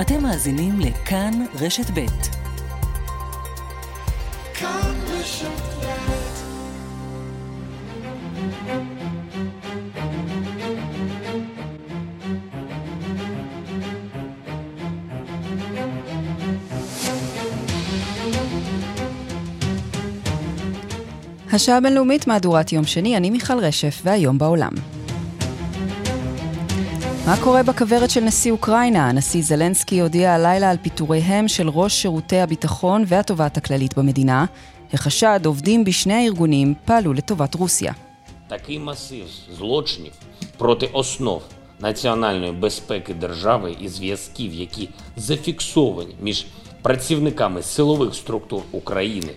אתם מאזינים לכאן רשת ב'. כאן רשת ב'. השעה הבינלאומית מהדורת יום שני, אני מיכל רשף והיום בעולם. מה קורה בכברת של נשיא אוקראינה? הנשיא זלנסקי הודיע הלילה על פיטוריהם של ראש שירותי הביטחון והטובת הכללית במדינה. החשד עובדים בשני הארגונים פעלו לטובת רוסיה. Такий масив злочинів проти основ національної безпеки держави і зв'язків, які зафіксовані між працівниками силових структур України.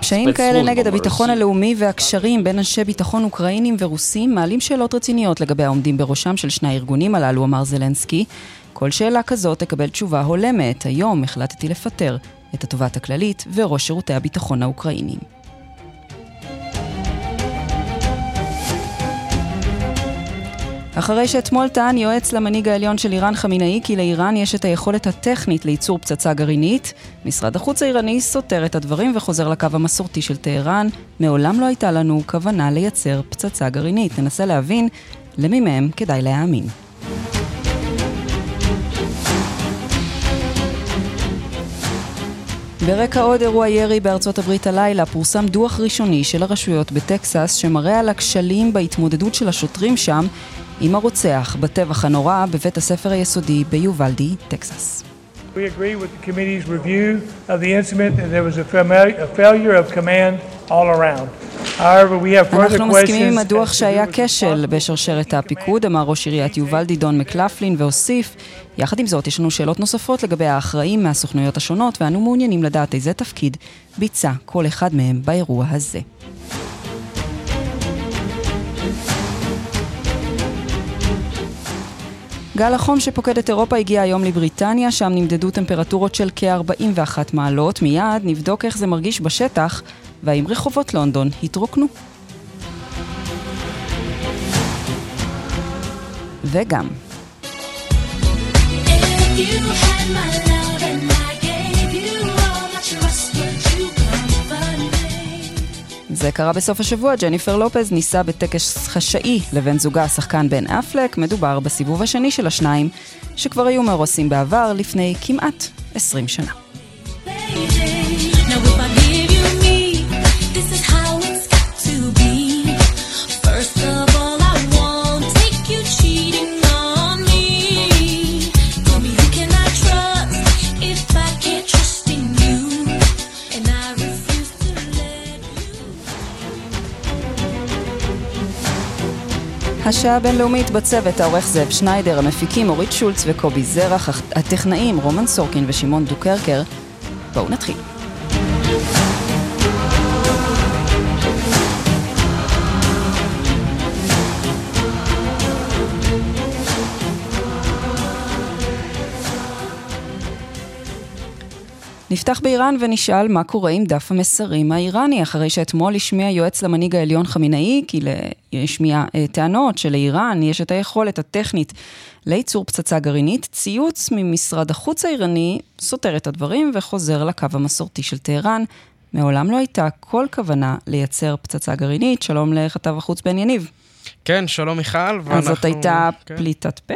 פשעים כאלה נגד הביטחון הלאומי והקשרים בין אנשי ביטחון אוקראינים ורוסים מעלים שאלות רציניות לגבי העומדים בראשם של שני הארגונים הללו, אמר זלנסקי. כל שאלה כזאת תקבל תשובה הולמת. היום החלטתי לפטר את הטובת הכללית וראש שירותי הביטחון האוקראינים. אחרי שאתמול טען יועץ למנהיג העליון של איראן חמינאי כי לאיראן יש את היכולת הטכנית לייצור פצצה גרעינית, משרד החוץ האיראני סותר את הדברים וחוזר לקו המסורתי של טהרן. מעולם לא הייתה לנו כוונה לייצר פצצה גרעינית. ננסה להבין למי מהם כדאי להאמין. ברקע עוד אירוע ירי בארצות הברית הלילה, פורסם דוח ראשוני של הרשויות בטקסס שמראה על הכשלים בהתמודדות של השוטרים שם עם הרוצח בטבח הנורא בבית הספר היסודי ביובלדי, טקסס. We agree with the committee's review of the incident and there was a failure of command all around. However, we have further questions. אנחנו מסכימים עם הדוח שהיה כשל בשרשרת הפיקוד, אמר ראש עיריית יובלדי דון מקלפלין והוסיף, יחד עם זאת יש לנו שאלות נוספות לגבי האחראים מהסוכנויות השונות ואנו מעוניינים לדעת איזה תפקיד ביצע כל אחד מהם באירוע הזה. גל החום שפוקד את אירופה הגיע היום לבריטניה, שם נמדדו טמפרטורות של כ-41 מעלות. מיד נבדוק איך זה מרגיש בשטח, והאם רחובות לונדון התרוקנו. וגם. זה קרה בסוף השבוע, ג'ניפר לופז ניסה בטקס חשאי לבן זוגה השחקן בן אפלק, מדובר בסיבוב השני של השניים, שכבר היו מאורסים בעבר לפני כמעט 20 שנה. השעה הבינלאומית בצוות, העורך זאב שניידר, המפיקים אורית שולץ וקובי זרח, הטכנאים רומן סורקין ושמעון דוקרקר. בואו נתחיל. נפתח באיראן ונשאל מה קורה עם דף המסרים האיראני, אחרי שאתמול השמיע יועץ למנהיג העליון חמינאי, כי להשמיע טענות שלאיראן יש את היכולת הטכנית לייצור פצצה גרעינית, ציוץ ממשרד החוץ האיראני סותר את הדברים וחוזר לקו המסורתי של טהרן. מעולם לא הייתה כל כוונה לייצר פצצה גרעינית. שלום לכתב החוץ בן יניב. כן, שלום מיכל. אז זאת הייתה פליטת פה?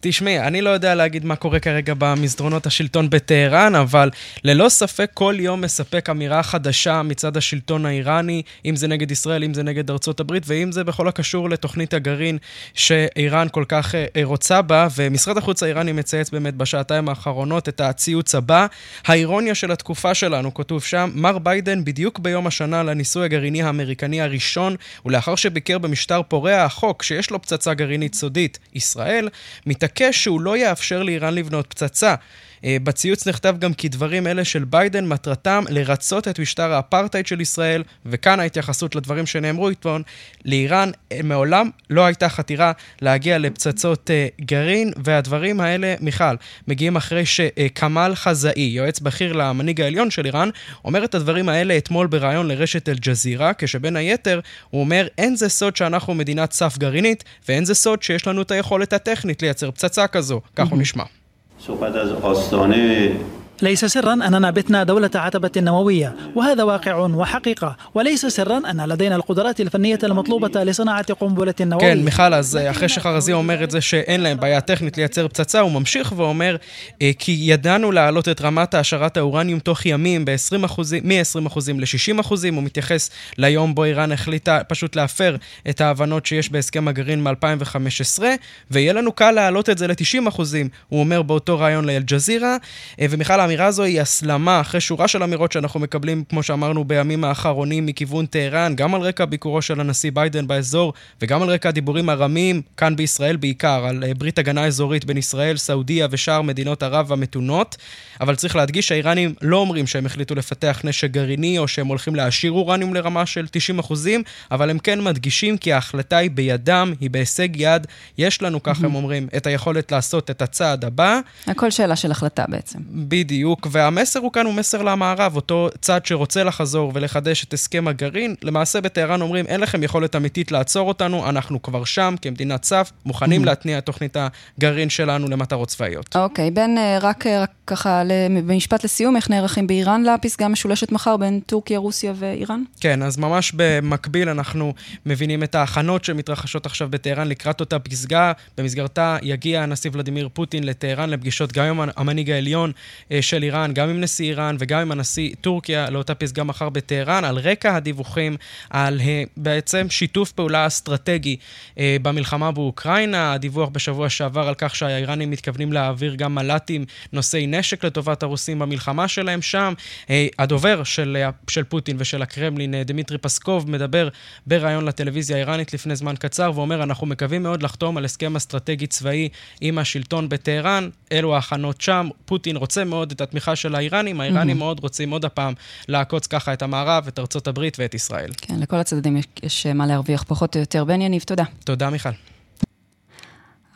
תשמעי, אני לא יודע להגיד מה קורה כרגע במסדרונות השלטון בטהרן, אבל ללא ספק כל יום מספק אמירה חדשה מצד השלטון האיראני, אם זה נגד ישראל, אם זה נגד ארצות הברית, ואם זה בכל הקשור לתוכנית הגרעין שאיראן כל כך רוצה בה, ומשרד החוץ האיראני מצייץ באמת בשעתיים האחרונות את הציוץ הבא. האירוניה של התקופה שלנו, כתוב שם, מר ביידן בדיוק ביום השנה לניסוי הגרעיני האמריקני הראשון, ולאחר שביקר במשטר פורע החוק שיש לו פצצה גרעינית סודית, ישראל, מתעקש שהוא לא יאפשר לאיראן לבנות פצצה. בציוץ נכתב גם כי דברים אלה של ביידן מטרתם לרצות את משטר האפרטייד של ישראל, וכאן ההתייחסות לדברים שנאמרו איתון, לאיראן מעולם לא הייתה חתירה להגיע לפצצות גרעין, והדברים האלה, מיכל, מגיעים אחרי שכמאל חזאי, יועץ בכיר למנהיג העליון של איראן, אומר את הדברים האלה אתמול בראיון לרשת אל ג'זירה, כשבין היתר הוא אומר, אין זה סוד שאנחנו מדינת סף גרעינית, ואין זה סוד שיש לנו את היכולת הטכנית לייצר פצצה כזו, כך הוא נשמע. ليس سرا أننا بتنا دولة عتبة نووية، وهذا واقع وحقيقة، وليس سرا أن لدينا القدرات الفنية المطلوبة لصناعة قنبلة نووية. כן, מיכל, אז אחרי שחרזי אומר את זה שאין להם בעיה טכנית לייצר פצצה, הוא ממשיך ואומר, כי ידענו להעלות את רמת העשרת האורניום תוך ימים מ-20% ל-60%, הוא מתייחס ליום בו איראן החליטה פשוט להפר את ההבנות שיש בהסכם הגרעין מ-2015, ויהיה לנו קל להעלות את זה ל-90%, הוא אומר באותו רעיון לאל-ג'זירה, ומיכל, האמירה הזו היא הסלמה אחרי שורה של אמירות שאנחנו מקבלים, כמו שאמרנו, בימים האחרונים מכיוון טהרן, גם על רקע ביקורו של הנשיא ביידן באזור, וגם על רקע דיבורים הרמים כאן בישראל בעיקר, על ברית הגנה אזורית בין ישראל, סעודיה ושאר מדינות ערב המתונות. אבל צריך להדגיש שהאיראנים לא אומרים שהם החליטו לפתח נשק גרעיני, או שהם הולכים להעשיר אורניום לרמה של 90%, אבל הם כן מדגישים כי ההחלטה היא בידם, היא בהישג יד, יש לנו, כך הם אומרים, את היכולת לעשות את הצעד הבא. הכל שאלה של החלטה בעצם. בדיוק, והמסר הוא כאן הוא מסר למערב, אותו צד שרוצה לחזור ולחדש את הסכם הגרעין, למעשה בטהרן אומרים, אין לכם יכולת אמיתית לעצור אותנו, אנחנו כבר שם, כמדינת סף, מוכנים להתניע את תוכנית הגרעין שלנו למטרות צבאיות. אוקיי, בן, רק ככה, במשפט לסיום, איך נערכים באיראן לפסגה משולשת מחר בין טורקיה, רוסיה ואיראן? כן, אז ממש במקביל אנחנו מבינים את ההכנות שמתרחשות עכשיו בטהרן לקראת אותה פסגה, במסגרתה יגיע הנשיא ולדימיר פוטין לטהרן לפגישות גם עם המנהיג העליון של איראן, גם עם נשיא איראן וגם עם הנשיא טורקיה, לאותה פסגה מחר בטהרן, על רקע הדיווחים על בעצם שיתוף פעולה אסטרטגי במלחמה באוקראינה, הדיווח בשבוע שעבר על כך שהאיראנים מתכוונים להעביר גם מל"טים, נושאי נשק לטובת הרוסים במלחמה שלהם שם. הדובר של פוטין ושל הקרמלין, דמיטרי פסקוב, מדבר בראיון לטלוויזיה האיראנית לפני זמן קצר, ואומר, אנחנו מקווים מאוד לחתום על הסכם אסטרטגי צבאי עם השלטון בטהרן, אלו ההכנות שם, פוטין רוצה מאוד את התמיכה של האיראנים, האיראנים מאוד רוצים עוד הפעם לעקוץ ככה את המערב, את ארצות הברית ואת ישראל. כן, לכל הצדדים יש מה להרוויח פחות או יותר. בן יניב, תודה. תודה, מיכל.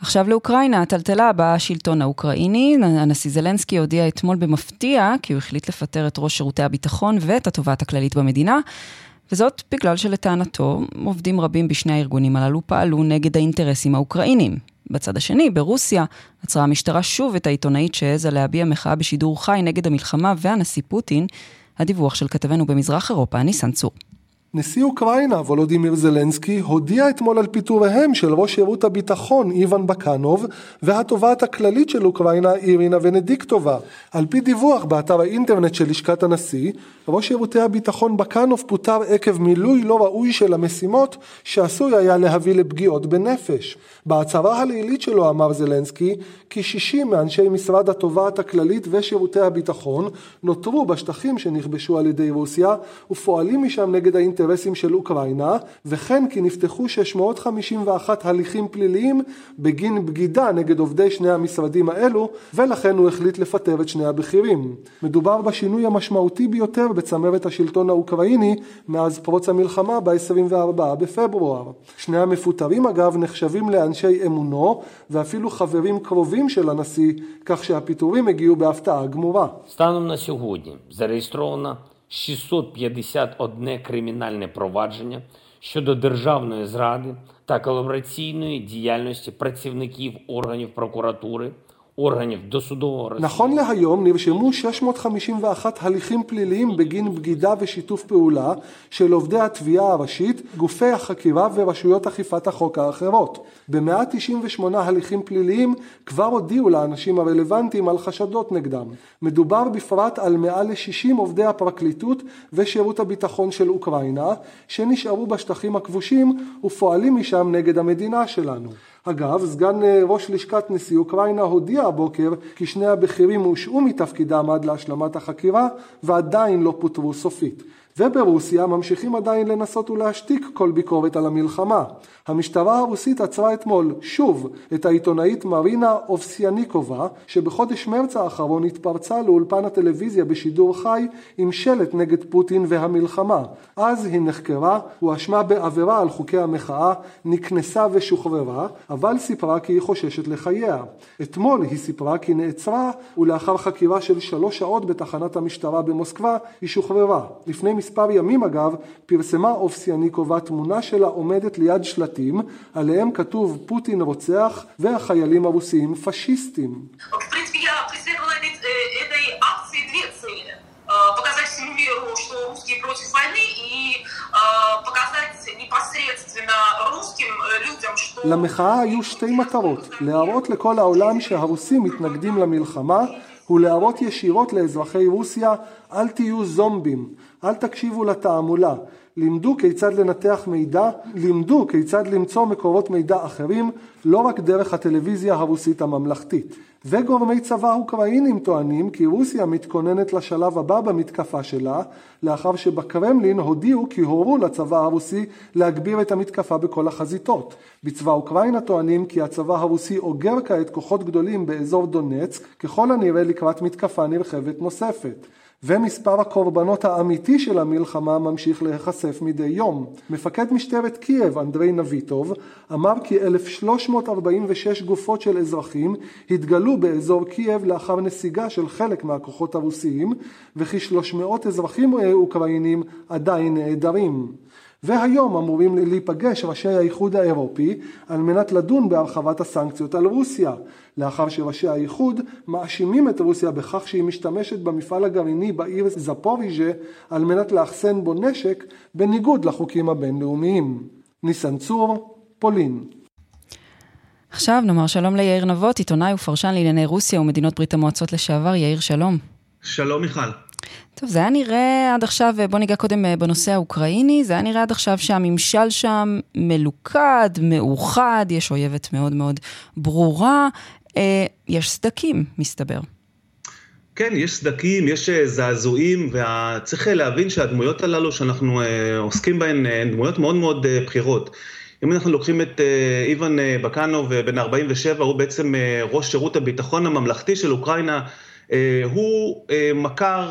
עכשיו לאוקראינה, הטלטלה בשלטון האוקראיני, הנשיא זלנסקי הודיע אתמול במפתיע, כי הוא החליט לפטר את ראש שירותי הביטחון ואת התובעת הכללית במדינה, וזאת בגלל שלטענתו עובדים רבים בשני הארגונים הללו פעלו נגד האינטרסים האוקראינים. בצד השני, ברוסיה, עצרה המשטרה שוב את העיתונאית שהעזה להביע מחאה בשידור חי נגד המלחמה והנשיא פוטין, הדיווח של כתבנו במזרח אירופה, ניסן צור. נשיא אוקראינה, וולודימיר זלנסקי, הודיע אתמול על פיטוריהם של ראש שירות הביטחון איוון בקנוב, והתובעת הכללית של אוקראינה אירינה ונדיקטובה. על פי דיווח באתר האינטרנט של לשכת הנשיא, ראש שירותי הביטחון בקנוב פוטר עקב מילוי לא ראוי של המשימות, שעשוי היה להביא לפגיעות בנפש. בהצהרה הלילית שלו אמר זלנסקי, כי 60 מאנשי משרד התובעת הכללית ושירותי הביטחון נותרו בשטחים שנכבשו על ידי רוסיה, ופועלים משם נגד האינטרסים של אוקראינה, וכן כי נפתחו 651 הליכים פליליים בגין בגידה נגד עובדי שני המשרדים האלו, ולכן הוא החליט לפטר את שני הבכירים. מדובר בשינוי המשמעותי ביותר בצמרת השלטון האוקראיני מאז פרוץ המלחמה ב-24 בפברואר. שני המפוטרים אגב נחשבים לאנשי אמונו ואפילו חברים קרובים של הנשיא, כך שהפיטורים הגיעו בהפתעה גמורה. סטאנום נסיהודים, זה רייסטרונה 651 кримінальне провадження щодо державної зради та колабораційної діяльності працівників органів прокуратури, органів досудового розслідування. נכון להיום נרשמו 651 הליכים פליליים בגין בגידה ושיתוף פעולה של עובדי התביעה הראשית, גופי החקירה ורשויות אכיפת החוק האחרות. ב-198 הליכים פליליים כבר הודיעו לאנשים הרלוונטיים על חשדות נגדם. מדובר בפרט על מעל 60 עובדי הפרקליטות ושירות הביטחון של אוקראינה, שנשארו בשטחים הכבושים ופועלים משם נגד המדינה שלנו. אגב, סגן ראש לשכת נשיא אוקראינה הודיע הבוקר כי שני הבכירים הושעו מתפקידם עד להשלמת החקירה ועדיין לא פוטרו סופית. וברוסיה ממשיכים עדיין לנסות ולהשתיק כל ביקורת על המלחמה. המשטרה הרוסית עצרה אתמול שוב את העיתונאית מרינה אובסיאניקובה, שבחודש מרץ האחרון התפרצה לאולפן הטלוויזיה בשידור חי עם שלט נגד פוטין והמלחמה. אז היא נחקרה, הואשמה בעבירה על חוקי המחאה, נקנסה ושוחררה, אבל סיפרה כי היא חוששת לחייה. אתמול היא סיפרה כי נעצרה, ולאחר חקירה של 3 שעות בתחנת המשטרה במוסקבה היא שוחררה. לפני מספר ימים אגב, פרסמה אובסיאניקובה תמונה שלה עומדת ליד שלטים, עליהם כתוב פוטין רוצח והחיילים הרוסיים פשיסטים. למחאה היו שתי מטרות, להראות לכל העולם שהרוסים מתנגדים למלחמה ולהראות ישירות לאזרחי רוסיה, אל תהיו זומבים, אל תקשיבו לתעמולה, לימדו כיצד לנתח מידע, לימדו כיצד למצוא מקורות מידע אחרים, לא רק דרך הטלוויזיה הרוסית הממלכתית. וגורמי צבא אוקראינים טוענים כי רוסיה מתכוננת לשלב הבא במתקפה שלה, לאחר שבקרמלין הודיעו כי הורו לצבא הרוסי להגביר את המתקפה בכל החזיתות. בצבא אוקראינה טוענים כי הצבא הרוסי אוגר כעת כוחות גדולים באזור דונצק, ככל הנראה לקראת מתקפה נרחבת נוספת. ומספר הקורבנות האמיתי של המלחמה ממשיך להיחשף מדי יום. מפקד משטרת קייב, אנדריי נביטוב, אמר כי 1,346 גופות של אזרחים התגלו באזור קייב לאחר נסיגה של חלק מהכוחות הרוסיים, וכי 300 אזרחים אוקראינים עדיין נעדרים. והיום אמורים להיפגש ראשי האיחוד האירופי על מנת לדון בהרחבת הסנקציות על רוסיה, לאחר שראשי האיחוד מאשימים את רוסיה בכך שהיא משתמשת במפעל הגרעיני בעיר זפוריז'ה על מנת לאחסן בו נשק בניגוד לחוקים הבינלאומיים. ניסן צור, פולין. עכשיו נאמר שלום ליאיר נבות, עיתונאי ופרשן לענייני רוסיה ומדינות ברית המועצות לשעבר. יאיר, שלום. שלום מיכל. טוב, זה היה נראה עד עכשיו, בוא ניגע קודם בנושא האוקראיני, זה היה נראה עד עכשיו שהממשל שם מלוכד, מאוחד, יש אויבת מאוד מאוד ברורה, יש סדקים מסתבר. כן, יש סדקים, יש זעזועים, וצריך להבין שהדמויות הללו שאנחנו עוסקים בהן, הן דמויות מאוד מאוד בחירות. אם אנחנו לוקחים את איוון בקאנוב בן 47, הוא בעצם ראש שירות הביטחון הממלכתי של אוקראינה, הוא מכר,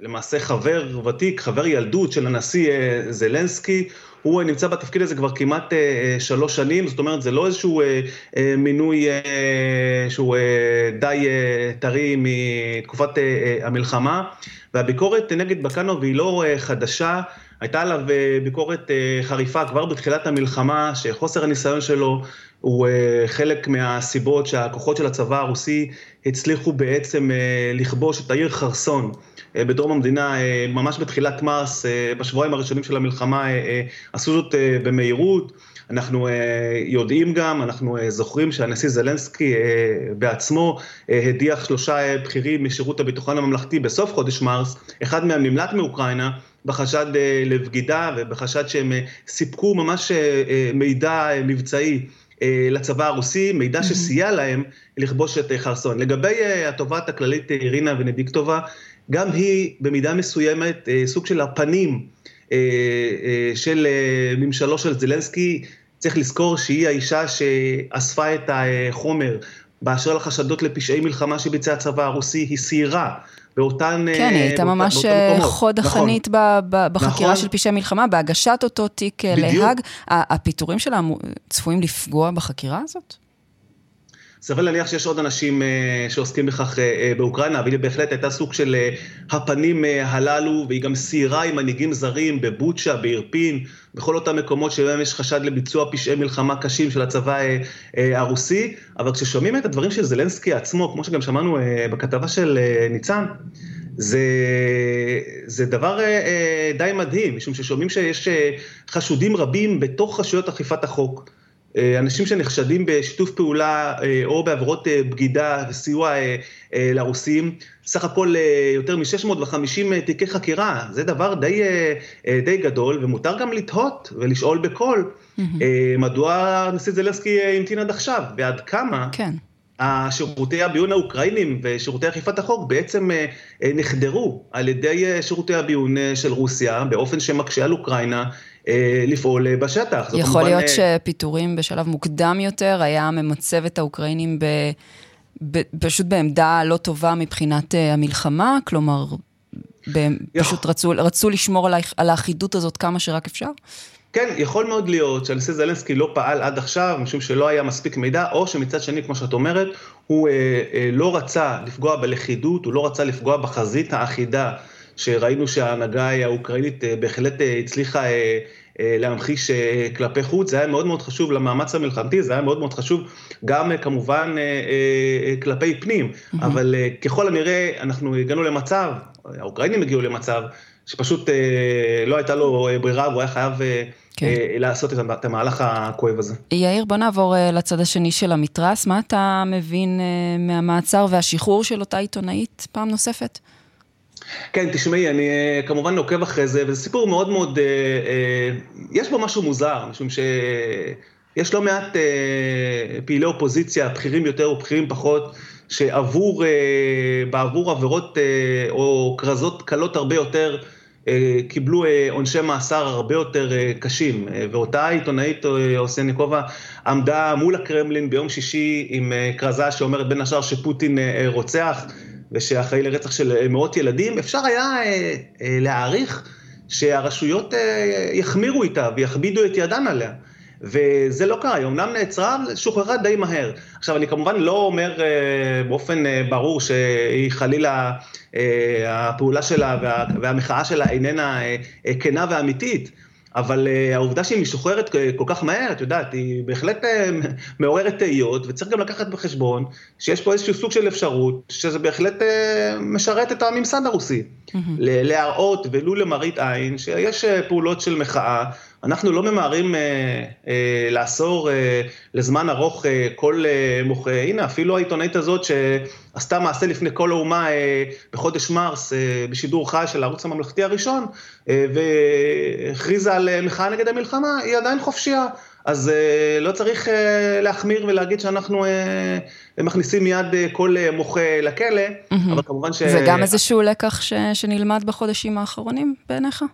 למעשה חבר ותיק, חבר ילדות של הנשיא זלנסקי, הוא נמצא בתפקיד הזה כבר כמעט 3 שנים, זאת אומרת זה לא איזשהו מינוי שהוא די טרי מתקופת המלחמה, והביקורת נגד בקאנוב היא לא חדשה, הייתה עליו ביקורת חריפה כבר בתחילת המלחמה, שחוסר הניסיון שלו הוא חלק מהסיבות שהכוחות של הצבא הרוסי הצליחו בעצם לכבוש את העיר חרסון בדרום המדינה ממש בתחילת מרס, בשבועיים הראשונים של המלחמה עשו זאת במהירות. אנחנו יודעים גם, אנחנו זוכרים שהנשיא זלנסקי בעצמו הדיח 3 בכירים משירות הביטחון הממלכתי בסוף חודש מרס, אחד מהם נמלט מאוקראינה, בחשד לבגידה ובחשד שהם סיפקו ממש מידע מבצעי לצבא הרוסי, מידע שסייע להם לכבוש את חרסון. לגבי התובעת הכללית אירינה ונדיקטובה, גם היא במידה מסוימת סוג של הפנים של ממשלו של זלנסקי, צריך לזכור שהיא האישה שאספה את החומר באשר לחשדות לפשעי מלחמה שביצע הצבא הרוסי, היא סיירה באותן... כן, היא הייתה ממש חוד החנית בחקירה של פשעי מלחמה, בהגשת אותו תיק להאג. הפיטורים שלה צפויים לפגוע בחקירה הזאת? סביר להניח שיש עוד אנשים שעוסקים בכך באוקראינה, אבל היא בהחלט הייתה סוג של הפנים הללו, והיא גם סיירה עם מנהיגים זרים בבוצ'ה, באירפין, בכל אותם מקומות שבהם יש חשד לביצוע פשעי מלחמה קשים של הצבא הרוסי. אבל כששומעים את הדברים של זלנסקי עצמו, כמו שגם שמענו בכתבה של ניצן, זה דבר די מדהים, משום ששומעים שיש חשודים רבים בתוך חשויות אכיפת החוק, אנשים שנחשדים בשיתוף פעולה או בעברות בגידה וסיוע לרוסים, סך הכל יותר מ-650 תיקי חקירה, זה דבר די גדול, ומותר גם לתהות ולשאול בקול, מדוע נשיא זלנסקי המתין עד עכשיו, ועד כמה השירותי הביון האוקראינים ושירותי אכיפת החוק בעצם נחדרו על ידי שירותי הביון של רוסיה, באופן שמקשה על אוקראינה, לפעול בשטח. יכול להיות שפיטורים בשלב מוקדם יותר היה ממצב את האוקראינים פשוט בעמדה לא טובה מבחינת המלחמה, כלומר פשוט רצו לשמור על האחידות הזאת כמה שרק אפשר? כן, יכול מאוד להיות שהנשיא זלנסקי לא פעל עד עכשיו, משום שלא היה מספיק מידע, או שמצד שני, כמו שאת אומרת, הוא לא רצה לפגוע בלכידות, הוא לא רצה לפגוע בחזית האחידה, שראינו שההנהגה האוקראינית בהחלט הצליחה להמחיש כלפי חוץ. זה היה מאוד מאוד חשוב למאמץ המלחמתי, זה היה מאוד מאוד חשוב גם כמובן כלפי פנים, אבל ככל הנראה אנחנו הגענו למצב, האוקראינים הגיעו למצב, שפשוט לא הייתה לו ברירה, הוא היה חייב לעשות את המהלך הכואב הזה. יאיר, בוא נעבור לצד השני של המתרס. מה אתה מבין מהמעצר והשחרור של אותה עיתונאית פעם נוספת? כן, תשמעי, אני כמובן עוקב אחרי זה, וזה סיפור מאוד מאוד, יש בו משהו מוזר, משום שיש לא מעט פעילי אופוזיציה, בחירים יותר ובחירים פחות, שעבור, בעבור עבירות או קרזות קלות הרבה יותר, קיבלו עונשי מאסר הרבה יותר קשים, ואותה עיתונאית אובסיאניקובה עמדה מול הקרמלין ביום שישי עם קרזה שאומרת בין השאר שפוטין רוצח, ושאחראי לרצח של מאות ילדים. אפשר היה להעריך שהרשויות יחמירו איתה ויחבידו את ידן עליה, וזה לא קרה. היא אומנם נעצרה, שוחררה די מהר. עכשיו, אני כמובן לא אומר באופן ברור שהיא חלילה, הפעולה שלה והמחאה שלה איננה כנה ואמיתית, אבל העובדה שהיא משוחררת כל כך מהר, את יודעת, היא בהחלט מעוררת תהיות, וצריך גם לקחת בחשבון שיש פה איזשהו סוג של אפשרות, שזה בהחלט משרת את הממסד הרוסי, להראות ולו למראית עין, שיש פעולות של מחאה, אנחנו לא ממהרים לעשור לזמן ארוך כל מוחה. הנה, אפילו העיתונאית הזאת שעשתה מעשה לפני כל האומה בחודש מרס בשידור חי של הערוץ הממלכתי הראשון, והכריזה על מחאה נגד המלחמה, היא עדיין חופשייה. אז לא צריך להחמיר ולהגיד שאנחנו מכניסים מיד כל מוחה לכלא, אבל כמובן ש... זה גם איזשהו לקח שנלמד בחודשים האחרונים בעיניך?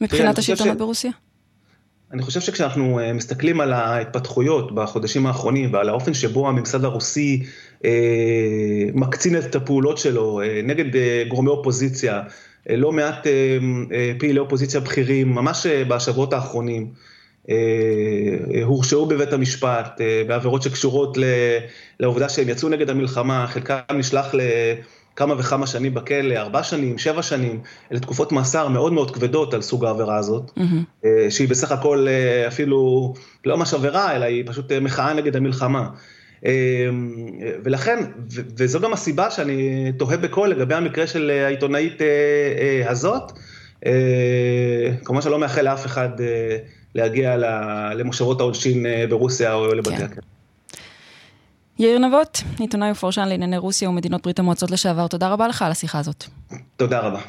מבחינת השלטונות ברוסיה? אני חושב שכשאנחנו מסתכלים על ההתפתחויות בחודשים האחרונים, ועל האופן שבו הממסד הרוסי מקצין את הפעולות שלו נגד גורמי אופוזיציה, לא מעט פעילי אופוזיציה בכירים, ממש בשבועות האחרונים, הורשעו בבית המשפט, בעבירות שקשורות לעובדה שהם יצאו נגד המלחמה, חלקם נשלח כמה וכמה שנים בכלא, 4 שנים, 7 שנים, אלה תקופות מאסר מאוד מאוד כבדות על סוג העבירה הזאת, שהיא בסך הכל אפילו לא ממש עבירה, אלא היא פשוט מחאה נגד המלחמה. ולכן, וזו גם הסיבה שאני תוהה בכל לגבי המקרה של העיתונאית הזאת, כמובן שלא מאחל לאף אחד להגיע למושבות העונשין ברוסיה או לבתי הכלא. יאיר נבות, עיתונאי ופורשן לענייני רוסיה ומדינות ברית המועצות לשעבר, תודה רבה לך על השיחה הזאת. תודה רבה.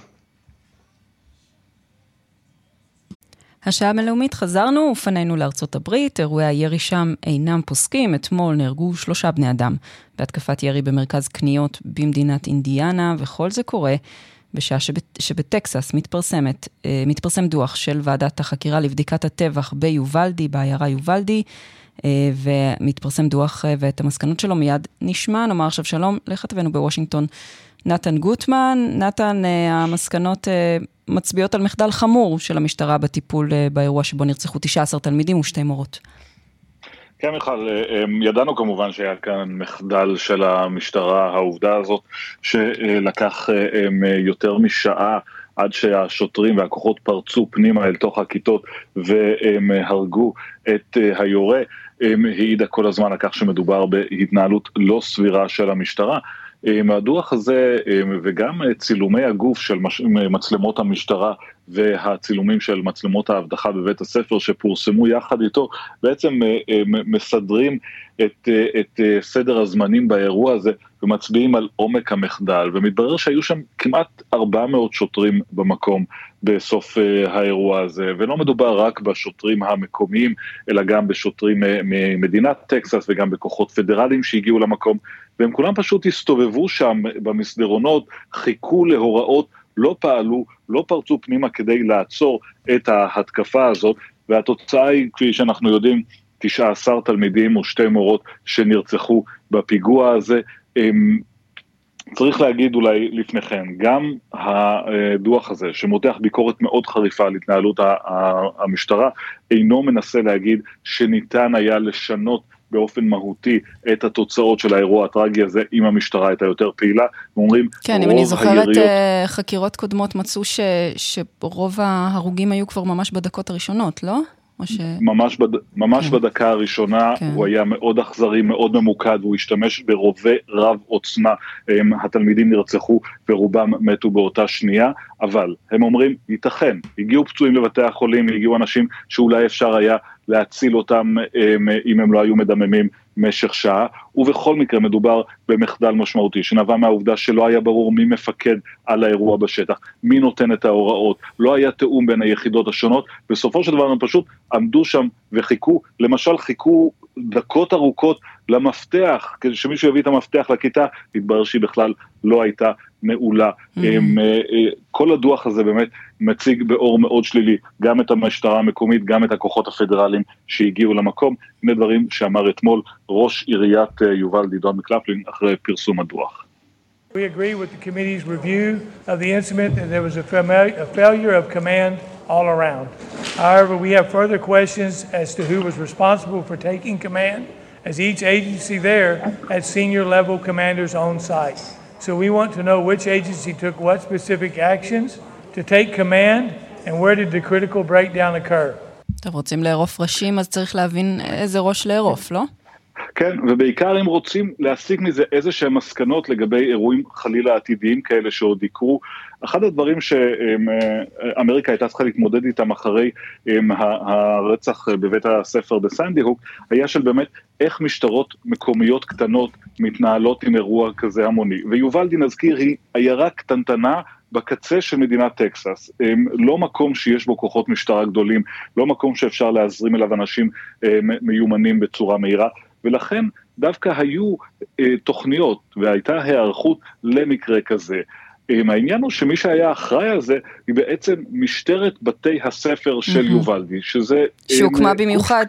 השעה הבינלאומית, חזרנו ופנינו לארצות הברית, אירועי הירי שם אינם פוסקים, אתמול נהרגו 3 בני אדם, בהתקפת ירי במרכז קניות במדינת אינדיאנה, וכל זה קורה בשעה שבטקסס מתפרסם דוח של ועדת החקירה לבדיקת הטבח ביובלדי, בעיירה יובלדי, ומתפרסם דוח ואת המסקנות שלו מיד נשמע. נאמר עכשיו שלום לכתבנו בוושינגטון, נתן גוטמן. נתן, המסקנות מצביעות על מחדל חמור של המשטרה בטיפול באירוע שבו נרצחו 19 תלמידים ו2 מורות. כן, מיכל, ידענו כמובן שהיה כאן מחדל של המשטרה. העובדה הזאת שלקח יותר משעה עד שהשוטרים והכוחות פרצו פנימה אל תוך הכיתות והרגו את היורה, העידה כל הזמן על כך שמדובר בהתנהלות לא סבירה של המשטרה. הדוח הזה וגם צילומי הגוף של מצלמות המשטרה והצילומים של מצלמות האבטחה בבית הספר שפורסמו יחד איתו, בעצם מסדרים את סדר הזמנים באירוע הזה ומצביעים על עומק המחדל, ומתברר שהיו שם כמעט 400 שוטרים במקום בסוף האירוע הזה, ולא מדובר רק בשוטרים המקומיים, אלא גם בשוטרים ממדינת טקסס וגם בכוחות פדרליים שהגיעו למקום, והם כולם פשוט הסתובבו שם במסדרונות, חיכו להוראות, לא פעלו, לא פרצו פנימה כדי לעצור את ההתקפה הזאת, והתוצאה היא, כפי שאנחנו יודעים, 19 תלמידים ו2 מורות שנרצחו בפיגוע הזה. צריך להגיד אולי לפניכם, גם הדוח הזה שמותח ביקורת מאוד חריפה על התנהלות המשטרה, אינו מנסה להגיד שניתן היה לשנות באופן מהותי את התוצאות של האירוע הטרגי הזה, אם המשטרה הייתה יותר פעילה, ואומרים, כן, אם אני זוכרת, חקירות קודמות מצאו שרוב ההרוגים היו כבר ממש בדקות הראשונות, לא? ממש בדקה הראשונה הוא היה מאוד אכזרי, מאוד ממוקד, הוא השתמש ברובה רב עוצמה, התלמידים נרצחו ורובם מתו באותה שנייה, אבל הם אומרים ייתכן, הגיעו פצועים לבתי החולים, הגיעו אנשים שאולי אפשר היה להציל אותם אם הם לא היו מדממים משך שעה, ובכל מקרה מדובר במחדל משמעותי, שנבע מהעובדה שלא היה ברור מי מפקד על האירוע בשטח, מי נותן את ההוראות, לא היה תאום בין היחידות השונות, בסופו של דבר הם פשוט עמדו שם וחיכו, למשל חיכו דקות ארוכות למפתח, כדי שמישהו יביא את המפתח לכיתה, התברר שהיא בכלל לא הייתה נעולה. כל הדוח הזה באמת מציג באור מאוד שלילי, גם את המשטרה המקומית, גם את הכוחות הפדרליים שהגיעו למקום, שני דברים שאמר אתמול ראש עיריית יובל דון מקלפלין אחרי פרסום הדוח. We agree with the committee's review of the incident and there was a failure of command all around. However, we have further questions as to who was responsible for taking command, as each agency there had senior level commanders on site. So we want to know which agency took what specific actions to take command and where did the critical breakdown occur. אתם רוצים לערוף ראשים, אז צריך להבין איזה ראש לערוף, לא? כן, ובעיקר אם רוצים להסיק מזה איזה שהן מסקנות לגבי אירועים חלילה עתידיים כאלה שעוד יקרו. אחד הדברים שאמריקה הייתה צריכה להתמודד איתם אחרי הרצח בבית הספר בסנדי הוק, היה של באמת איך משטרות מקומיות קטנות מתנהלות עם אירוע כזה המוני. ויובלדי נזכיר היא עיירה קטנטנה, בקצה של מדינת טקסס, לא מקום שיש בו כוחות משטרה גדולים, לא מקום שאפשר להזרים אליו אנשים מיומנים בצורה מהירה, ולכן דווקא היו תוכניות, והייתה הערכות למקרה כזה. העניין הוא שמי שהיה אחראי על זה, היא בעצם משטרת בתי הספר של יובלדי, שזה... שהוקמה במיוחד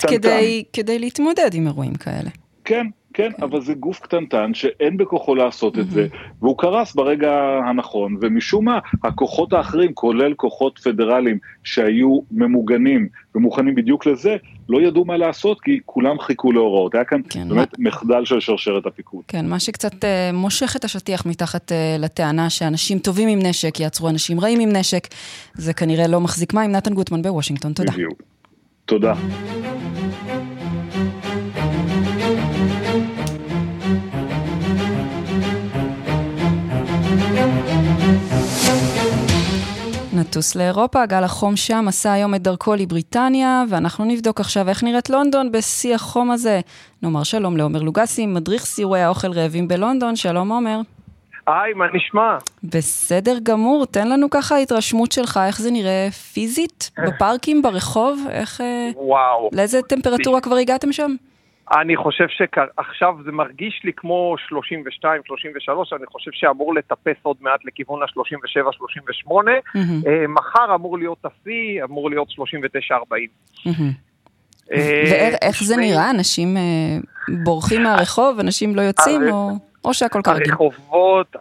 כדי להתמודד עם אירועים כאלה. כן. כן, אבל זה גוף קטנטן שאין בכוחו לעשות את זה, והוא קרס ברגע הנכון, ומשום מה, הכוחות האחרים, כולל כוחות פדרליים שהיו ממוגנים ומוכנים בדיוק לזה, לא ידעו מה לעשות, כי כולם חיכו להוראות. היה כאן באמת מחדל של שרשרת הפיקוד. כן, מה שקצת מושך את השטיח מתחת לטענה שאנשים טובים עם נשק יעצרו אנשים רעים עם נשק, זה כנראה לא מחזיק מים. נתן גוטמן בוושינגטון, תודה. תודה. נטוס לאירופה, גל החום שם עשה היום את דרכו לבריטניה, ואנחנו נבדוק עכשיו איך נראית לונדון בשיא החום הזה. נאמר שלום לעומר לוגסי, מדריך סיורי האוכל רעבים בלונדון. שלום עומר. היי, מה נשמע? בסדר גמור, תן לנו ככה התרשמות שלך, איך זה נראה פיזית, בפארקים, ברחוב, איך... וואו. לאיזה טמפרטורה כבר הגעתם שם? אני חושב שעכשיו זה מרגיש לי כמו 32, 33, אני חושב שאמור לטפס עוד מעט לכיוון ה-37, 38, מחר אמור להיות תפי, אמור להיות 39, 40. ואיך זה נראה? אנשים בורחים מהרחוב, אנשים לא יוצאים או שהכל כרגיל?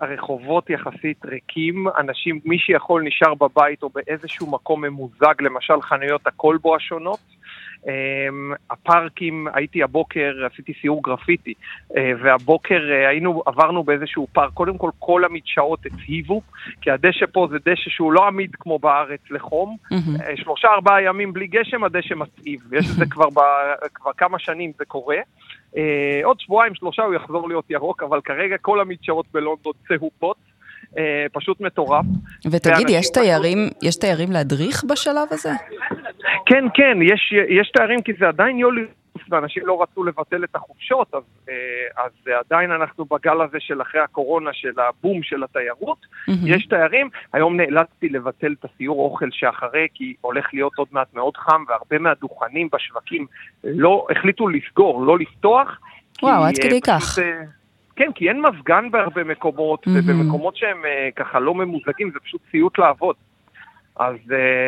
הרחובות יחסית ריקים, אנשים, מי שיכול נשאר בבית או באיזשהו מקום ממוזג, למשל חנויות הקולבו השונות, הפארקים, הייתי הבוקר, עשיתי סיור גרפיטי, והבוקר עברנו באיזשהו פארק, קודם כל כל המדשאות הצהיבו, כי הדשא פה זה דשא שהוא לא עמיד כמו בארץ לחום, 3-4 ימים בלי גשם הדשא מצהיב, יש את זה כבר כמה שנים זה קורה, עוד 2-3 הוא יחזור להיות ירוק, אבל כרגע כל המדשאות בלונדון צהובות, פשוט מטורף. ותגיד, יש תיירים להדריך בשלב הזה? כן, כן, יש תיירים, כי זה עדיין יולי, ואנשים לא רצו לבטל את החופשות, אז עדיין אנחנו בגל הזה של אחרי הקורונה, של הבום של התיירות, יש תיירים. היום נאלצתי לבטל את הסיור אוכל שאחרי, כי הולך להיות עוד מעט מאוד חם, והרבה מהדוכנים בשווקים לא החליטו לסגור, לא לפתוח. וואו, עד כדי כך. כן, כי אין מפגן בהרבה מקומות, ובמקומות שהם ככה לא ממוזגים, זה פשוט סיוט לעבוד. אז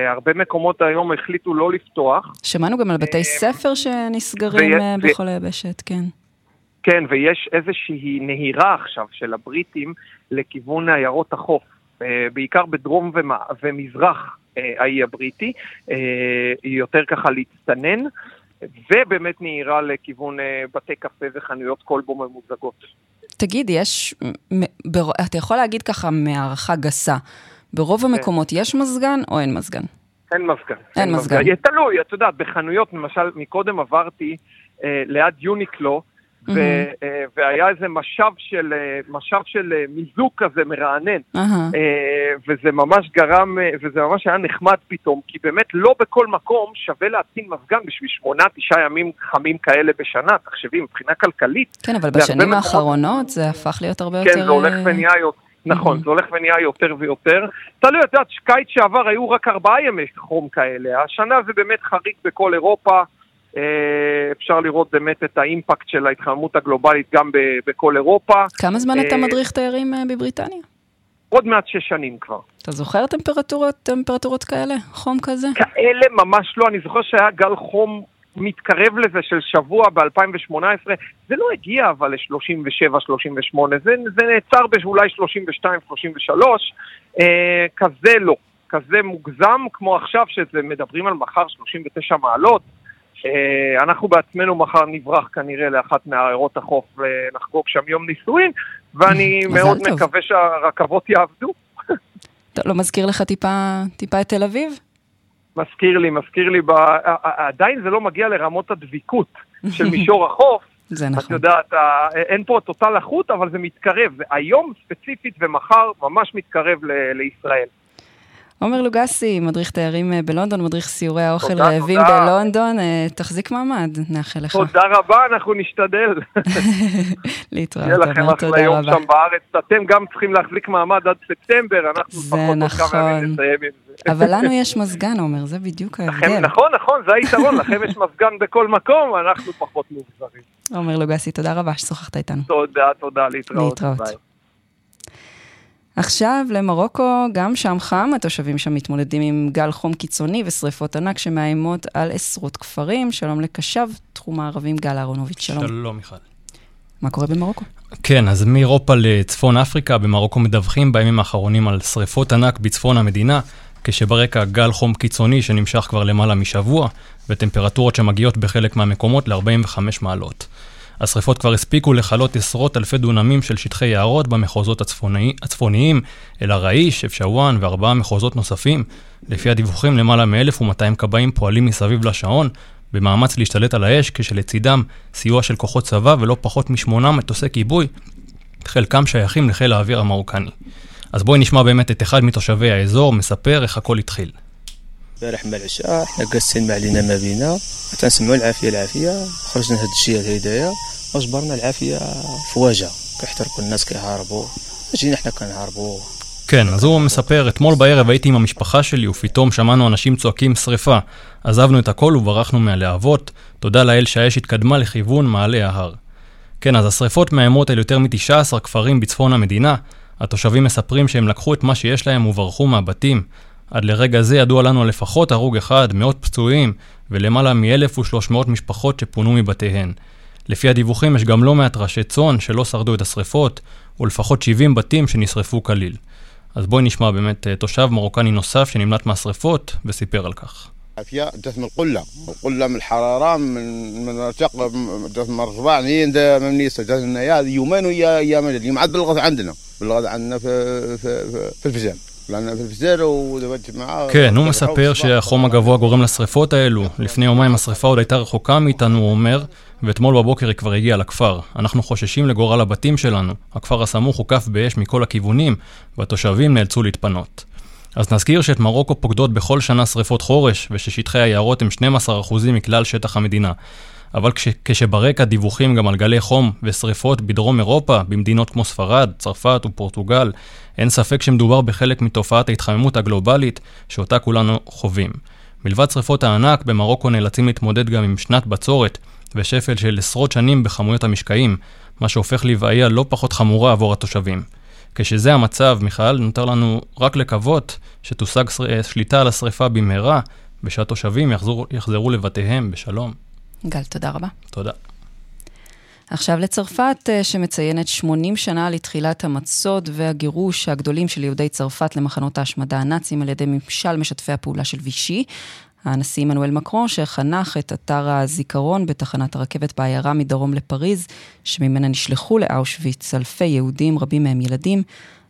הרבה מקומות היום החליטו לא לפתוח. שמענו גם על בתי ספר שנסגרים בכל היבשת, כן. כן, ויש איזושהי נהירה עכשיו של הבריטים לכיוון עיירות החוף, בעיקר בדרום ומזרח האי הבריטי, יותר ככה להצטנן, ובאמת נהירה לכיוון בתי קפה וחנויות קולבו ממוזגות. תגיד, אתה יכול להגיד ככה מהערכה גסה, ברוב המקומות יש מזגן או אין מזגן? אין מזגן. אין מזגן. תלוי, את יודעת, בחנויות, למשל, מקודם עברתי ליד יוניקלו, והיה איזה משב של מיזוג כזה מרענן, וזה ממש גרם, וזה ממש היה נחמד פתאום, כי באמת לא בכל מקום שווה להתקין מזגן בשביל 8-9 ימים חמים כאלה בשנה, תחשבי, מבחינה כלכלית. כן, אבל בשנים האחרונות זה הפך להיות הרבה יותר... כן, זה הולך ונהיה יותר. נכון, זה הולך ונהיה יותר ויותר. תלוי, את יודעת, קיץ שעבר היו רק 4 ימי חום כאלה. השנה זה באמת חריג בכל אירופה, אפשר לראות באמת את האימפקט של ההתחממות הגלובלית גם בכל אירופה. כמה זמן אתה מדריך תיירים בבריטניה? עוד מעט 6 שנים כבר. אתה זוכר טמפרטורות כאלה? חום כזה? כאלה ממש לא, אני זוכר שהיה גל חום מתקרב לזה של שבוע ב-2018, זה לא הגיע אבל ל-37-38, זה נעצר באולי 32-33, כזה לא, כזה מוגזם כמו עכשיו שזה מדברים על מחר 39 מעלות, אנחנו בעצמנו מחר נברח כנראה לאחת מעיירות החוף ונחגוג שם יום נישואין, ואני מאוד מקווה שהרכבות יעבדו. אתה לא מזכיר לך טיפה את תל אביב? מזכיר לי, עדיין זה לא מגיע לרמות הדביקות של מישור החוף, את יודעת, אין פה אותה לחות, אבל זה מתקרב, היום ספציפית ומחר ממש מתקרב לישראל. עומר לוגסי, מדריך תיירים בלונדון, מדריך סיורי האוכל רעבים בלונדון, תחזיק מעמד, נאחל לך. תודה רבה, אנחנו נשתדל. להתראות, תודה רבה. יהיה לכם אחלה יום שם בארץ, אתם גם צריכים להחזיק מעמד עד ספטמבר, אנחנו פחות עוד כמה ימים נסיים עם זה. אבל לנו יש מזגן, עומר, זה בדיוק ההבדל. נכון, זה היתרון, לכם יש מזגן בכל מקום, אנחנו פחות מוזרים. עומר לוגסי, תודה רבה ששוחחת איתנו. תודה, להתראות. עכשיו למרוקו, גם שם חם, התושבים שם מתמודדים עם גל חום קיצוני ושריפות ענק שמאיימות על עשרות כפרים. שלום לקשב, תחום הערבים, גל אהרונוביץ', שלום. שלום מיכל. מה קורה במרוקו? כן, אז מאירופה לצפון אפריקה, במרוקו מדווחים בימים האחרונים על שריפות ענק בצפון המדינה, כשברקע גל חום קיצוני שנמשך כבר למעלה משבוע, וטמפרטורות שמגיעות בחלק מהמקומות ל-45 מעלות. השריפות כבר הספיקו לחלות עשרות אלפי דונמים של שטחי יערות במחוזות הצפוניים, אל הרעיש, אפשואן ו4 מחוזות נוספים. לפי הדיווחים למעלה מ-1,200 כבאים פועלים מסביב לשעון, במאמץ להשתלט על האש, כשלצידם סיוע של כוחות צבא ולא פחות מ8 מטוסי כיבוי, חלקם שייכים לחיל האוויר המרוקני. אז בואי נשמע באמת את אחד מתושבי האזור, מספר איך הכל התחיל. بارح مع العشاء حنا قاسين ما علينا ما بينا حتى نسمعوا العافيه خرجنا هاد الشيء هدايا وجبرنا العافيه فواجه كيحترقوا الناس كيهربوا جينا حنا كنهربوا כן, אז הוא מספר, אתמול בערב הייתי עם המשפחה שלי ופתאום שמענו אנשים צועקים שריפה. עזבנו את הכל וברחנו מהלהבות, תודה לאל שהאש התקדמה לכיוון מעלה ההר. כן, אז השריפות מאיימות על יותר מ-19 כפרים בצפון המדינה. התושבים מספרים שהם לקחו את מה שיש להם וברחו מהבתים. עד לרגע זה ידוע לנו לפחות הרוג אחד, מאות פצועים ולמעלה מ-1,300 משפחות שפונו מבתיהן. לפי הדיווחים יש גם לא מעט ראשי צאן שלא שרדו את השריפות ולפחות 70 בתים שנשרפו כליל. אז בואי נשמע באמת תושב מרוקני נוסף שנמנט מהשריפות וסיפר על כך. فيها دسم القله من الحراره من ارتفاع دسم 40 من نيسجلنا يومين ايام اليوم عاد بالغد عندنا في الفجام. כן, הוא מספר שהחום הגבוה גורם לשריפות האלו. לפני יומיים השריפה עוד הייתה רחוקה מאיתנו, הוא אומר, ואתמול בבוקר היא כבר הגיעה לכפר. אנחנו חוששים לגורל הבתים שלנו. הכפר הסמוך הוקף באש מכל הכיוונים, והתושבים נאלצו להתפנות. אז נזכיר שאת מרוקו פוקדות בכל שנה שריפות חורש, וששטחי היערות הם 12% מכלל שטח המדינה. אבל כשברקע דיווחים גם על גלי חום ושריפות בדרום אירופה, במדינות כמו ספרד, צרפת ופורטוגל, אין ספק שמדובר בחלק מתופעת ההתחממות הגלובלית שאותה כולנו חווים. מלבד שריפות הענק, במרוקו נאלצים להתמודד גם עם שנת בצורת ושפל של עשרות שנים בחמויות המשקעים, מה שהופך לבעיה לא פחות חמורה עבור התושבים. כשזה המצב, מיכל, נותר לנו רק לקוות שתושג שליטה על השריפה במהרה, ושהתושבים יחזרו לבתיהם בשלום. גל, תודה רבה. תודה. עכשיו לצרפת, שמציינת 80 שנה לתחילת המצוד והגירוש הגדולים של יהודי צרפת למחנות ההשמדה הנאצים על ידי ממשל משתפי הפעולה של וישי. הנשיא עמנואל מקרון, שחנך את אתר הזיכרון בתחנת הרכבת בעיירה מדרום לפריז, שממנה נשלחו לאושוויץ אלפי יהודים, רבים מהם ילדים.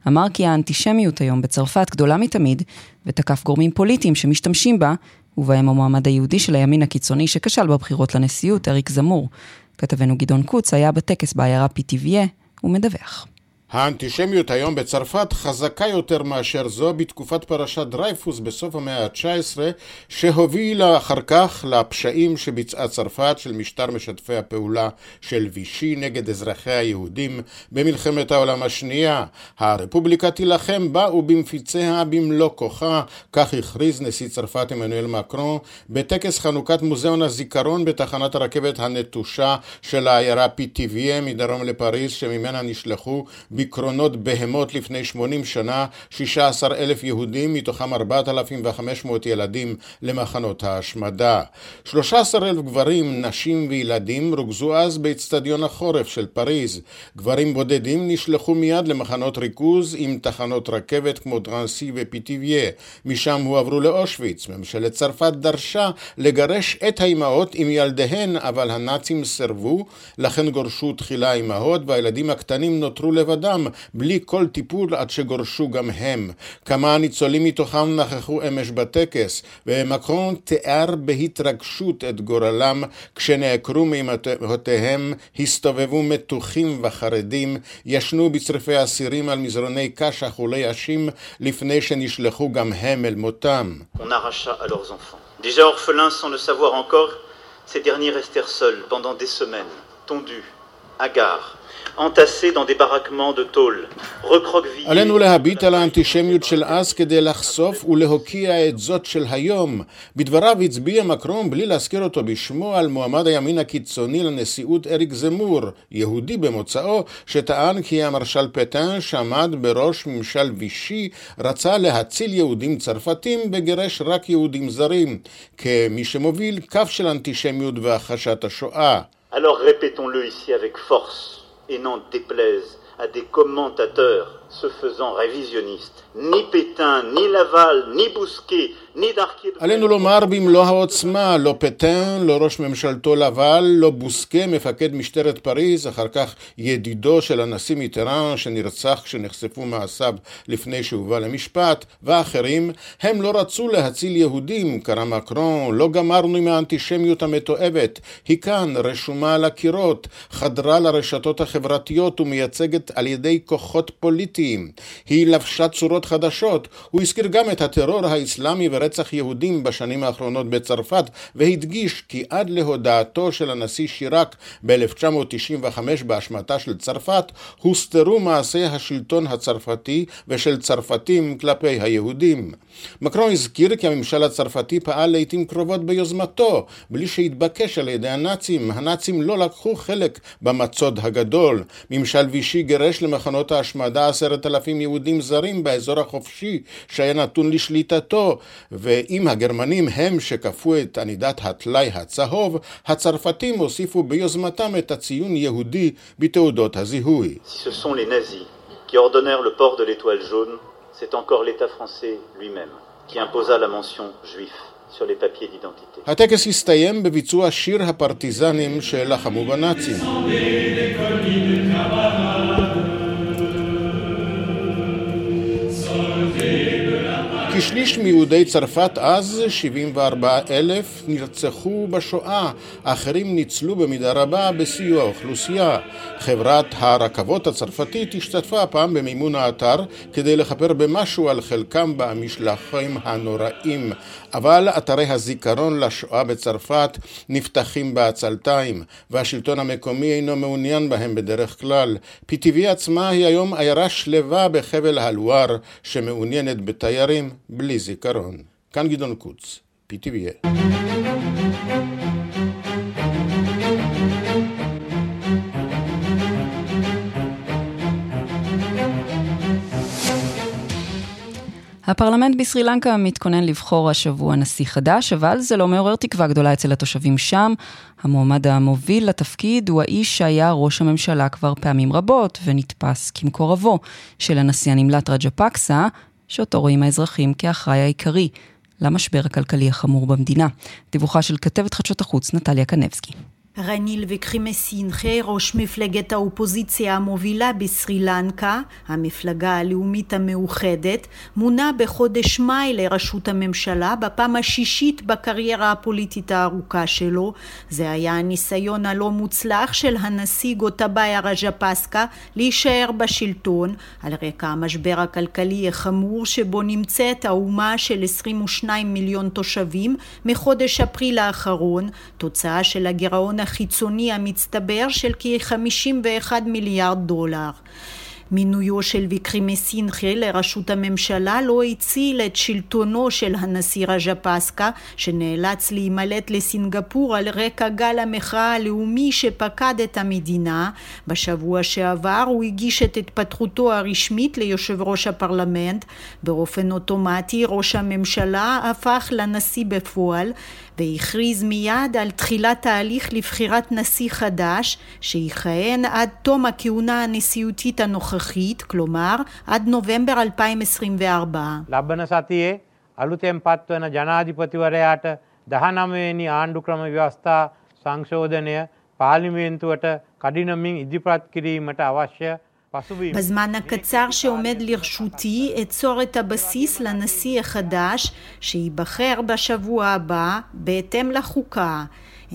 אמר כי האנטישמיות היום בצרפת גדולה מתמיד, ותקף גורמים פוליטיים שמשתמשים בה, ובהם המועמד היהודי של הימין הקיצוני שכשל בבחירות לנשיאות, אריק זמור. כתבנו גדעון קוץ היה בטקס בעיירה פיטיביה, ומדווח. האנטישמיות היום בצרפת חזקה יותר מאשר זו בתקופת פרשת דרייפוס בסוף המאה ה-19, שהובילה אחר כך לפשעים שביצעה צרפת של משטר משתפי הפעולה של וישי נגד אזרחי היהודים במלחמת העולם השנייה. הרפובליקה תילחם בה ובמפיציה במלוא כוחה, כך הכריז נשיא צרפת אמנואל מקרון בטקס חנוכת מוזיאון הזיכרון בתחנת הרכבת הנטושה של העיירה פיטיביה מדרום לפריז, שממנה נשלחו בקרונות בהמות לפני 80 שנה 16,000 יהודים, מתוכם 4,500 ילדים למחנות ההשמדה. 13,000 גברים, נשים וילדים רוכזו אז באצטדיון החורף של פריז. גברים בודדים נשלחו מיד למחנות ריכוז עם תחנות רכבת כמו דרנסי ופיטיביה. משם הועברו לאושוויץ. ממשלת צרפת דרשה לגרש את האימהות עם ילדיהן, אבל הנאצים סרבו, לכן גורשו תחילה האימהות והילדים הקטנים נותרו לבד בלי כל טיפול עד שגורשו גם הם. כמה ניצולים מתוכם נכחו אמש בטקס, ומקרון תיאר בהתרגשות את גורלם כשנעקרו מאימותיהם, הסתובבו מתוחים וחרדים, ישנו בצרפי אסירים על מזרוני קש אכולי אשים לפני שנשלחו גם הם אל מותם. On arracha à leurs enfants. Déjà orphelins sans le savoir encore, ces derniers restèrent seuls pendant des semaines, tondus, hagards. entassés dans des baraquements de tôle recroquevillés. עלינו להביט על האנטישמיות של אז כדי לחשוף ולהוקיע את זאת של היום. בדבריו הצביע מקרון, בלי להזכיר אותו בשמו, על מועמד הימין הקיצוני לנשיאות אריק זמור, יהודי במוצאו, שטען כי המרשל פטן שעמד בראש ממשל וישי רצה להציל יהודים צרפתים וגירש רק יהודים זרים, כמי שמוביל קו של אנטישמיות והכחשת השואה. Alors répétons-le ici avec force. et n'en déplaise à des commentateurs se faisant révisionnistes. Ni Pétain, ni Laval, ni Bousquet, ni Darquier... עלינו לומר במלוא העוצמה, לא פטן, לא ראש ממשלתו לבל, לא בוסקה, מפקד משטרת פריז, אחר כך ידידו של הנשיא מיטראן, שנרצח כשנחשפו מעשיו לפני שהובא למשפט, ואחרים, הם לא רצו להציל יהודים, קרא מקרון, לא גמרנו עם האנטישמיות המתועבת, היא כאן, רשומה על הקירות, חדרה לרשתות החברתיות ומייצגת על ידי כוחות פוליטיים, היא לבשה צורות חדשות. הוא הזכיר גם את הטרור האסלאמי ורצח יהודים בשנים האחרונות בצרפת, והדגיש כי עד להודעתו של הנשיא שיראק ב-1995 באשמתה של צרפת, הוסתרו מעשי השלטון הצרפתי ושל צרפתים כלפי היהודים. מקרון הזכיר כי הממשל הצרפתי פעל לעתים קרובות ביוזמתו, בלי שהתבקש על ידי הנאצים. הנאצים לא לקחו חלק במצוד הגדול. ממשל וישי גרש למחנות ההשמדה 10,000 יהודים זרים באזור החופשי שהיה נתון לשליטתו, ואם הגרמנים הם שכפו את ענידת הטלאי הצהוב, הצרפתים הוסיפו ביוזמתם את הציון יהודי בתעודות הזיהוי. Ce sont les nazis qui ordonnèrent le port de l'étoile jaune, c'est encore l'État français lui-même qui imposa la mention juif. הטקס הסתיים בביצוע שיר הפרטיזנים שלחמו בנאצים. כשליש מיהודי צרפת אז, 74,000, נרצחו בשואה, אחרים ניצלו במידה רבה בסיוע אוכלוסייה. חברת הרכבות הצרפתית השתתפה הפעם במימון האתר כדי לחפר במשהו על חלקם במשלוחים הנוראים, אבל אתרי הזיכרון לשואה בצרפת נפתחים בעצלתיים, והשלטון המקומי אינו מעוניין בהם בדרך כלל. פיטיביה עצמה היא היום עיירה שלווה בחבל הלואר שמעוניינת בתיירים בלי זיכרון. כאן גדעון קוץ, פיטיביה. הפרלמנט בסרילנקה מתכונן לבחור השבוע נשיא חדש, אבל זה לא מעורר תקווה גדולה אצל התושבים שם. המועמד המוביל לתפקיד הוא האיש שהיה ראש הממשלה כבר פעמים רבות, ונתפס כמקורבו של הנשיא הנמלט רג'פקסה, שאותו רואים האזרחים כאחראי העיקרי למשבר הכלכלי החמור במדינה. דיווחה של כתבת חדשות החוץ נטליה קנבסקי. רניל ויקרמסינגה, ראש מפלגת האופוזיציה המובילה בסרילנקה, המפלגה הלאומית המאוחדת, מונה בחודש מאי לראשות הממשלה בפעם השישית בקריירה הפוליטית הארוכה שלו. זה היה הניסיון הלא מוצלח של הנשיא גוטבאיה רג'פסקה להישאר בשלטון, על רקע המשבר הכלכלי החמור שבו נמצאת האומה של 22 מיליון תושבים מחודש אפריל האחרון, תוצאה של הגירעון החיצוני המצטבר של כ-$51 מיליארד. מינויו של ויקרמסינגה לראשות הממשלה לא הציל את שלטונו של הנשיא רג'פסקה, שנאלץ להימלט לסינגפור על רקע גל המחאה הלאומי שפקד את המדינה. בשבוע שעבר הוא הגיש את התפטרותו הרשמית ליושב ראש הפרלמנט. באופן אוטומטי ראש הממשלה הפך לנשיא בפועל, והכריז מיד על תחילת תהליך לבחירת נשיא חדש, שיכהן עד תום הכהונה הנשיאותית הנוכחית, כלומר עד נובמבר 2024. לבן סתיה, אלותם פתוון ג'נאדיפתיוריית, דהנמני ආණ්ඩුක්‍රම ව්‍යවස්ථා සංශෝධනය පාර්ලිමේන්තුවට කඩිනමින් ඉදිරිපත් කිරීමට අවශ්‍ය בזמן הקצר שעומד לרשותי אצור את הבסיס לנשיא החדש שייבחר בשבוע הבא בהתאם לחוקה.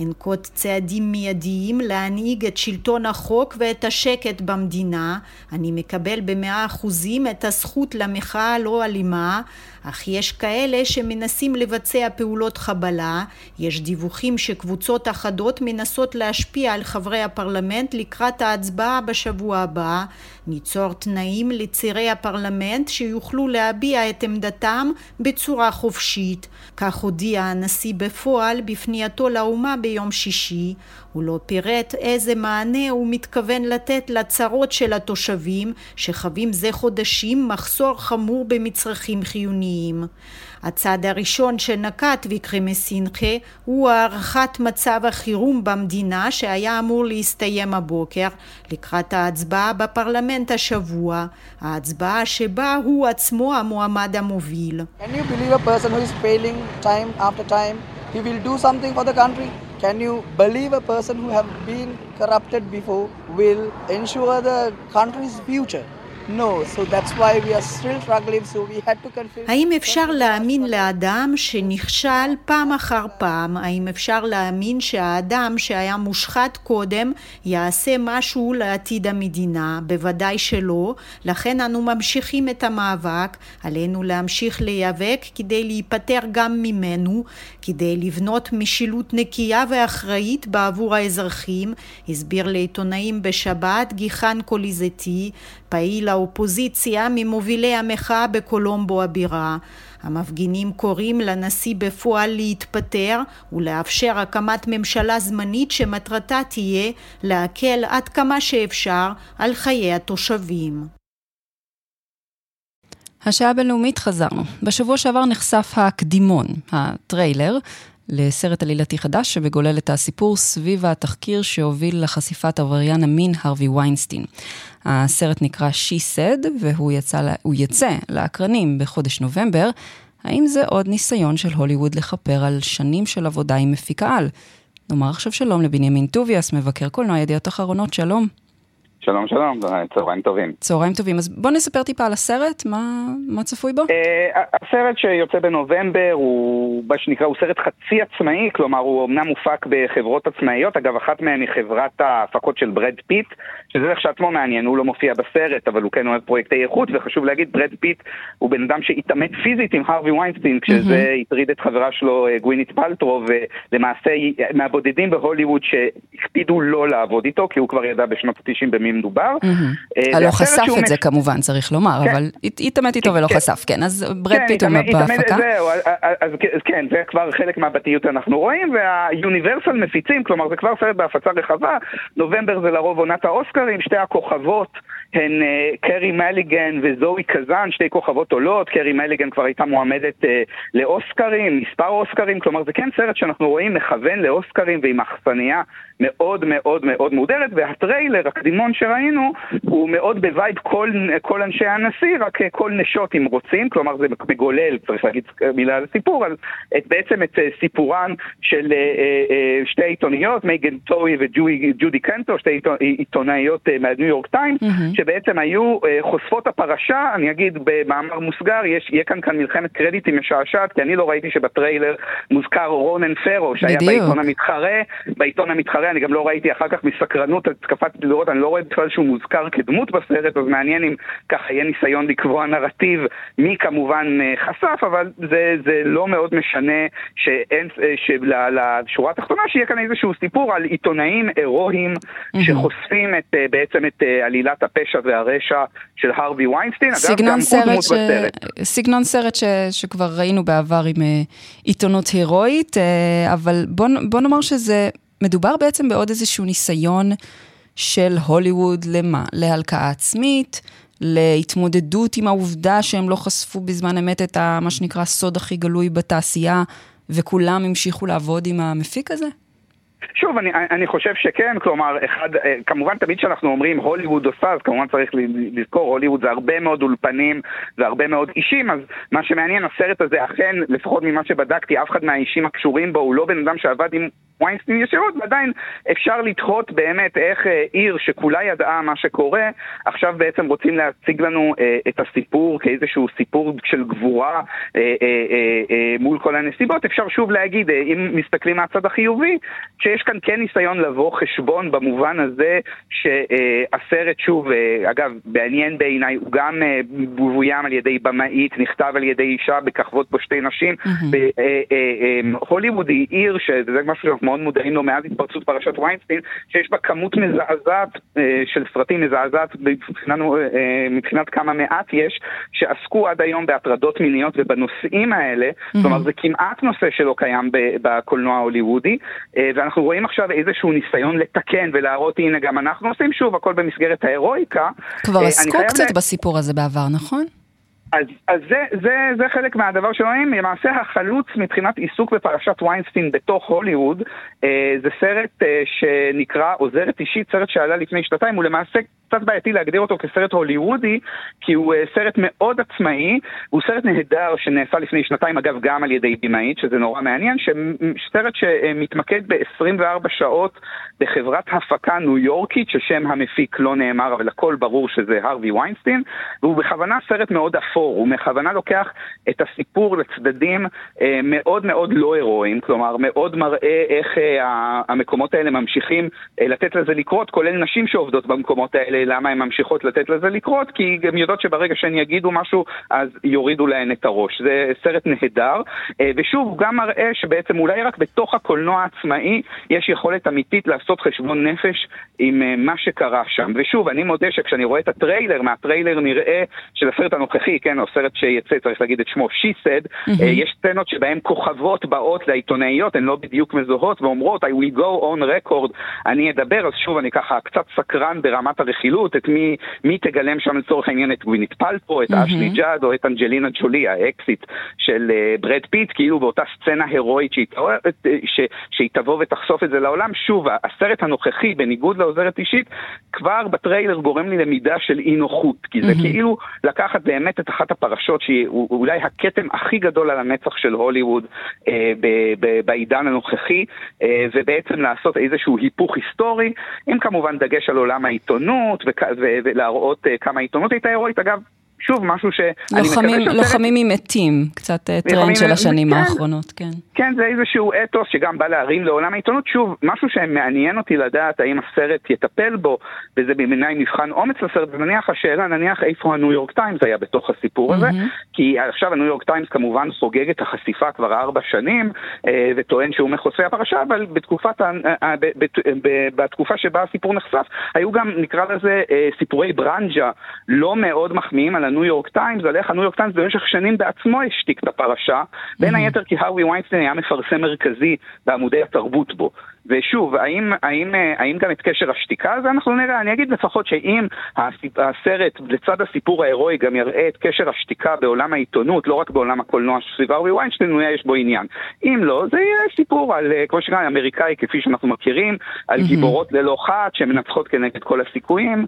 אנקוט צעדים מיידיים להנהיג את שלטון החוק ואת השקט במדינה. אני מקבל ב100% את הזכות למחאה לא אלימה, אך יש כאלה שמנסים לבצע פעולות חבלה. יש דיווחים שקבוצות אחדות מנסות להשפיע על חברי הפרלמנט לקראת ההצבעה בשבוע הבא. ניצור תנאים לצירי הפרלמנט שיוכלו להביע את עמדתם בצורה חופשית. כך הודיע הנשיא בפועל בפנייתו לאומה ביום שישי. הוא לא פירט איזה מענה הוא מתכוון לתת לצרות של התושבים שחווים זה חודשים מחסור חמור במצרכים חיוניים. הצעד הראשון שנקט ויקרמסינגה הוא הערכת מצב החירום במדינה שהיה אמור להסתיים הבוקר לקראת ההצבעה בפרלמנט השבוע, ההצבעה שבה הוא עצמו המועמד המוביל. Can you believe a person who is failing time after time? He will do something for the country. Can you believe a person who have been corrupted before will ensure the country's future? No, so that's why we are still struggling, so we had to confess. האם אפשר להאמין לאדם שנכשל פעם אחר פעם? האם אפשר להאמין שהאדם שהיה מושחת קודם יעשה משהו לעתיד המדינה? בוודאי שלא. לכן אנו ממשיכים את המאבק. עלינו להמשיך להיאבק כדי להיפטר גם ממנו, כדי לבנות משילות נקייה ואחראית בעבור האזרחים, הסביר לעיתונאים בשבת גיחן קוליזטי, פעיל האופוזיציה ממובילי המחאה בקולומבו הבירה. המפגינים קוראים לנשיא בפועל להתפטר ולאפשר הקמת ממשלה זמנית שמטרתה תהיה להקל עד כמה שאפשר על חיי התושבים. השעה הבינלאומית חזרנו. בשבוע שעבר נחשף הקדימון, הטריילר, לסרט עלילתי חדש שבגולל את הסיפור סביב התחקיר שהוביל לחשיפת עבריין המין הארווי ויינסטיין. הסרט נקרא She Said והוא יצא לאקרנים בחודש נובמבר. האם זה עוד ניסיון של הוליווד לכפר על שנים של עבודה עם מפיקה על? נאמר עכשיו שלום לבנימין טוביאס, מבקר קולנוע ידיעות אחרונות, שלום. שלום שלום, צהריים טובים. צהריים טובים, אז בוא נספר טיפה על הסרט, מה צפוי בו? הסרט שיוצא בנובמבר הוא שנקרא, הוא סרט חצי עצמאי, כלומר הוא אמנם מופק בחברות עצמאיות, אגב אחת מהן היא חברת ההפקות של ברד פיט, שזה לך שעצמו מעניין, הוא לא מופיע בסרט, אבל הוא כן אוהב פרויקטי איכות, וחשוב להגיד, ברד פיט הוא בן אדם שהתאמת פיזית עם הארווי ויינסטיין, כשזה הטריד את חברה שלו גווינית פלטרו, ולמעשה מהבודדים בהוליווד שהקפידו לא לעבוד איתו, כי הוא כבר ידע בשנות ה-90 במי מדובר. לא חשף את זה כמובן, צריך לומר, אבל התאמת איתו ולא חשף, כן, אז ברד פיט הוא בהפקה. אז כן, זה כבר חלק מהבתיות אנחנו רואים, והיוניברסל מפיצים, כלומר זה כבר סרט בהפצה רחבה, נובמבר זה לרוב עונת האוסקרים, שתי הכוכבות הן קרי מליגן וזוי קזן, שתי כוכבות עולות, קרי מליגן כבר הייתה מועמדת לאוסקרים, מספר אוסקרים, כלומר זה כן סרט שאנחנו רואים מכוון לאוסקרים, ועם אכסניה מאוד מאוד מאוד מודרת, והטריילר הקדימון שראינו הוא מאוד בווייב כל אנשי הנשיא, רק כל נשות אם רוצים, כלומר זה מגולל, צריך להגיד מילה על הסיפור, אז בעצם את סיפורן של שתי עיתונאיות, מייגן טורי וג'ודי קנטו, שתי עיתונאיות מהניו יורק טיימס, שבעצם היו חושפות הפרשה, אני אגיד במאמר מוסגר, יהיה כאן מלחמת קרדיטים משעשעת, כי אני לא ראיתי שבטריילר מוזכר רונן פרו, שהיה בעיתון המתחרה, אני גם לא ראיתי אחר כך מסקרנות על תקפת לראות, אני לא רואה בכלל שהוא מוזכר כדמות בסרט, אז מעניין אם ככה יהיה ניסיון לקבוע נרטיב, מי כמובן חשף, אבל זה לא מאוד משנה לשורה התחתונה, שיהיה כאן איזשהו סיפור על עיתונאים אירוהים שחושפים בעצם את עלילת הפשע והרשע של הארווי וינסטיין, סגנון סרט שכבר ראינו בעבר עם עיתונות הירואית, אבל בוא נאמר שזה מדובר בעצם בעוד איזשהו ניסיון של הוליווד להלקאה עצמית, להתמודדות עם העובדה שהם לא חשפו בזמן אמת את מה שנקרא סוד הכי גלוי בתעשייה, וכולם המשיכו לעבוד עם המפיק הזה? שוב, אני חושב שכן, כלומר, כמובן תמיד שאנחנו אומרים הוליווד עושה, אז כמובן צריך לזכור, הוליווד זה הרבה מאוד אולפנים, זה הרבה מאוד אישים, אז מה שמעניין, הסרט הזה אכן, לפחות ממה שבדקתי, אף אחד מהאישים הקשורים בו, הוא לא בן אדם שעבד עם ויינסטיין ישירות, ועדיין אפשר לדחות באמת איך עיר שכולה ידעה מה שקורה, עכשיו בעצם רוצים להציג לנו את הסיפור כאיזשהו סיפור של גבורה מול כל הנסיבות. אפשר שוב להגיד, אם מסתכלים מהצד החיובי, שיש כאן כן ניסיון לבוא חשבון במובן הזה שהסרט שוב, אגב, בעניין בעיניי, הוא גם מבוים על ידי במאית, נכתב על ידי אישה בכחבות פה שתי נשים. הוליווד היא עיר שזה משהו שאנחנו מאוד מודעים לו מאז התפרצות פרשת ויינסטיין, שיש בה כמות מזעזעת של סרטים מזעזעת, מבחינת כמה מעט יש, שעסקו עד היום בהטרדות מיניות ובנושאים האלה, זאת אומרת זה כמעט נושא שלא קיים בקולנוע ההוליוודי, ואנחנו רואים עכשיו איזשהו ניסיון לתקן ולהראות, הנה גם אנחנו עושים שוב, הכל במסגרת ההירואיקה. כבר עסקו קצת בסיפור הזה בעבר, נכון? אז זה חלק מהדבר שלהם, למעשה החלוץ מבחינת עיסוק בפרשת ויינסטיין בתוך הוליווד, זה סרט שנקרא עוזרת אישית, סרט שעלה לפני שנתיים, הוא למעשה קצת בעייתי להגדיר אותו כסרט הוליוודי, כי הוא סרט מאוד עצמאי, הוא סרט נהדר שנעשה לפני שנתיים, אגב גם על ידי בימאית, שזה נורא מעניין, סרט שמתמקד ב-24 שעות בחברת הפקה ניו יורקית, ששם המפיק לא נאמר, אבל הכל ברור שזה הארווי ויינסטיין, והוא בכוונה סרט מאוד אפור, הוא בכוונה לוקח את הסיפור לצדדים מאוד מאוד לא אירועים, כלומר מאוד מראה איך המקומות האלה ממשיכים לתת לזה לקרות, כולל נשים שעובדות במקומות האלה, למה הן ממשיכות לתת לזה לקרות, כי הן יודעות שברגע שהן יגידו משהו אז יורידו להן את הראש. זה סרט נהדר, ושוב הוא גם מראה שבעצם אולי רק בתוך הקולנוע העצמאי יש יכולת אמיתית לעשות חשבון נפש עם מה שקרה שם. ושוב אני מודה שכשאני רואה את הטריילר, מהטריילר נראה של הסרט הנוכחי, כן, או סרט שיצא, צריך להגיד את שמו, She Said, יש סצנות שבהן כוכבות באות לעיתונאיות, הן לא בדיוק מזוהות ואומרות I will go on record, אני אדבר. אז שוב אני ככה קצת סקרן ברמת חילוט, את מי תגלם שם לצורך העניין, את גווינית פלטרו, את אשלי ג'אד או את אנג'לינה ג'ולי, האקסיט של ברד פיט, כאילו באותה סצנה הירואית שהיא תבוא ותחשוף את זה לעולם. שוב, הסרט הנוכחי בניגוד לעוזרת אישית, כבר בטריילר גורם לי למידה של אי נוחות, כי זה כאילו לקחת באמת את אחת הפרשות שהיא אולי הכתם הכי גדול על המצח של הוליווד בעידן הנוכחי, ובעצם לעשות איזשהו היפוך היסטורי, עם כמובן דגש על עולם העיתונות ולהראות כמה עיתונות הייתה אירועית. אגב, שוב, משהו לוחמים עם מתים, קצת טרנד של השנים האחרונות, כן. כן, זה איזשהו אתוס שגם בא להרים לעולם העיתונות. שוב, משהו שמעניין אותי לדעת, האם הסרט יטפל בו, וזה במנהי מבחן אומץ לסרט, ונניח השאלה, נניח איפה הניו יורק טיימס היה בתוך הסיפור הזה, כי עכשיו הניו יורק טיימס כמובן סוגג את החשיפה כבר 4 שנים, וטוען שהוא מחושפי הפרשה, אבל בתקופה שבה הסיפור נחשף, היו גם, נקרא לזה, סיפורי ברנג'ה, לא מאוד מחמיאים על הניו יורק טיימס, על איך הניו יורק טיימס במשך שנים בעצמו השתיק את הפרשה, בין היתר כי הארווי וינסטיין היה מפרסם מרכזי בעמודי התרבות בו. ושוב, האם גם את קשר השתיקה הזה אנחנו נראה? אני אגיד לפחות שאם הסרט לצד הסיפור ההירואי גם יראה את קשר השתיקה בעולם העיתונות, לא רק בעולם הקולנוע סביב הארווי וינסטיין, יש בו עניין. אם לא, זה יהיה סיפור על, כמו שגם אמריקאי, כפי שאנחנו מכירים, על גיבורות ללא חת שמנצחות כנגד כל הסיכויים,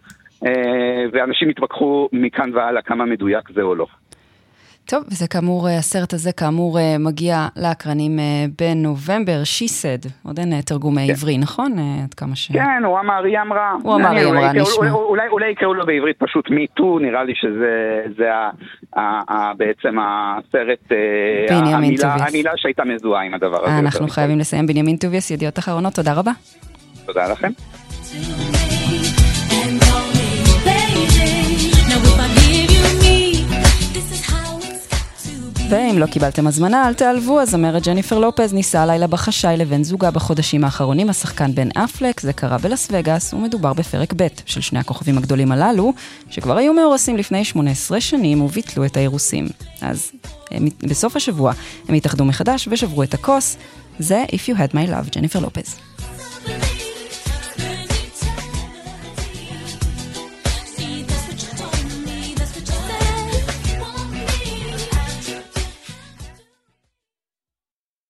ואנשים התווכחו מכאן ועלה כמה מדויק זה או לא. טוב, וזה כאמור, הסרט הזה כאמור מגיע לאקרנים בנובמבר, She Said, עוד אין תרגום עברי, נכון? עד כמה ש... כן, הוא אמר, היא אמרה. הוא אמר, היא אמרה, נשמע. אולי יקראו לו בעברית פשוט מיטו, נראה לי שזה בעצם הסרט, המילה שהייתה מזוהה עם הדבר הזה. אנחנו חייבים לסיים. בנימין טוביאס, ידיעות אחרונות, תודה רבה. תודה לכם. ואם לא קיבלתם הזמנה, אל תעלבו. הזמרת ג'ניפר לופז נישאה הלילה בחשאי לבן זוגה בחודשים האחרונים, השחקן בן אפלק. זה קרה בלס וגאס, ומדובר בפרק ב' של שני הכוכבים הגדולים הללו, שכבר היו מאורסים לפני 18 שנים וביטלו את האירוסים. אז בסוף השבוע הם התאחדו מחדש ושברו את הכוס. זה If You Had My Love, ג'ניפר לופז.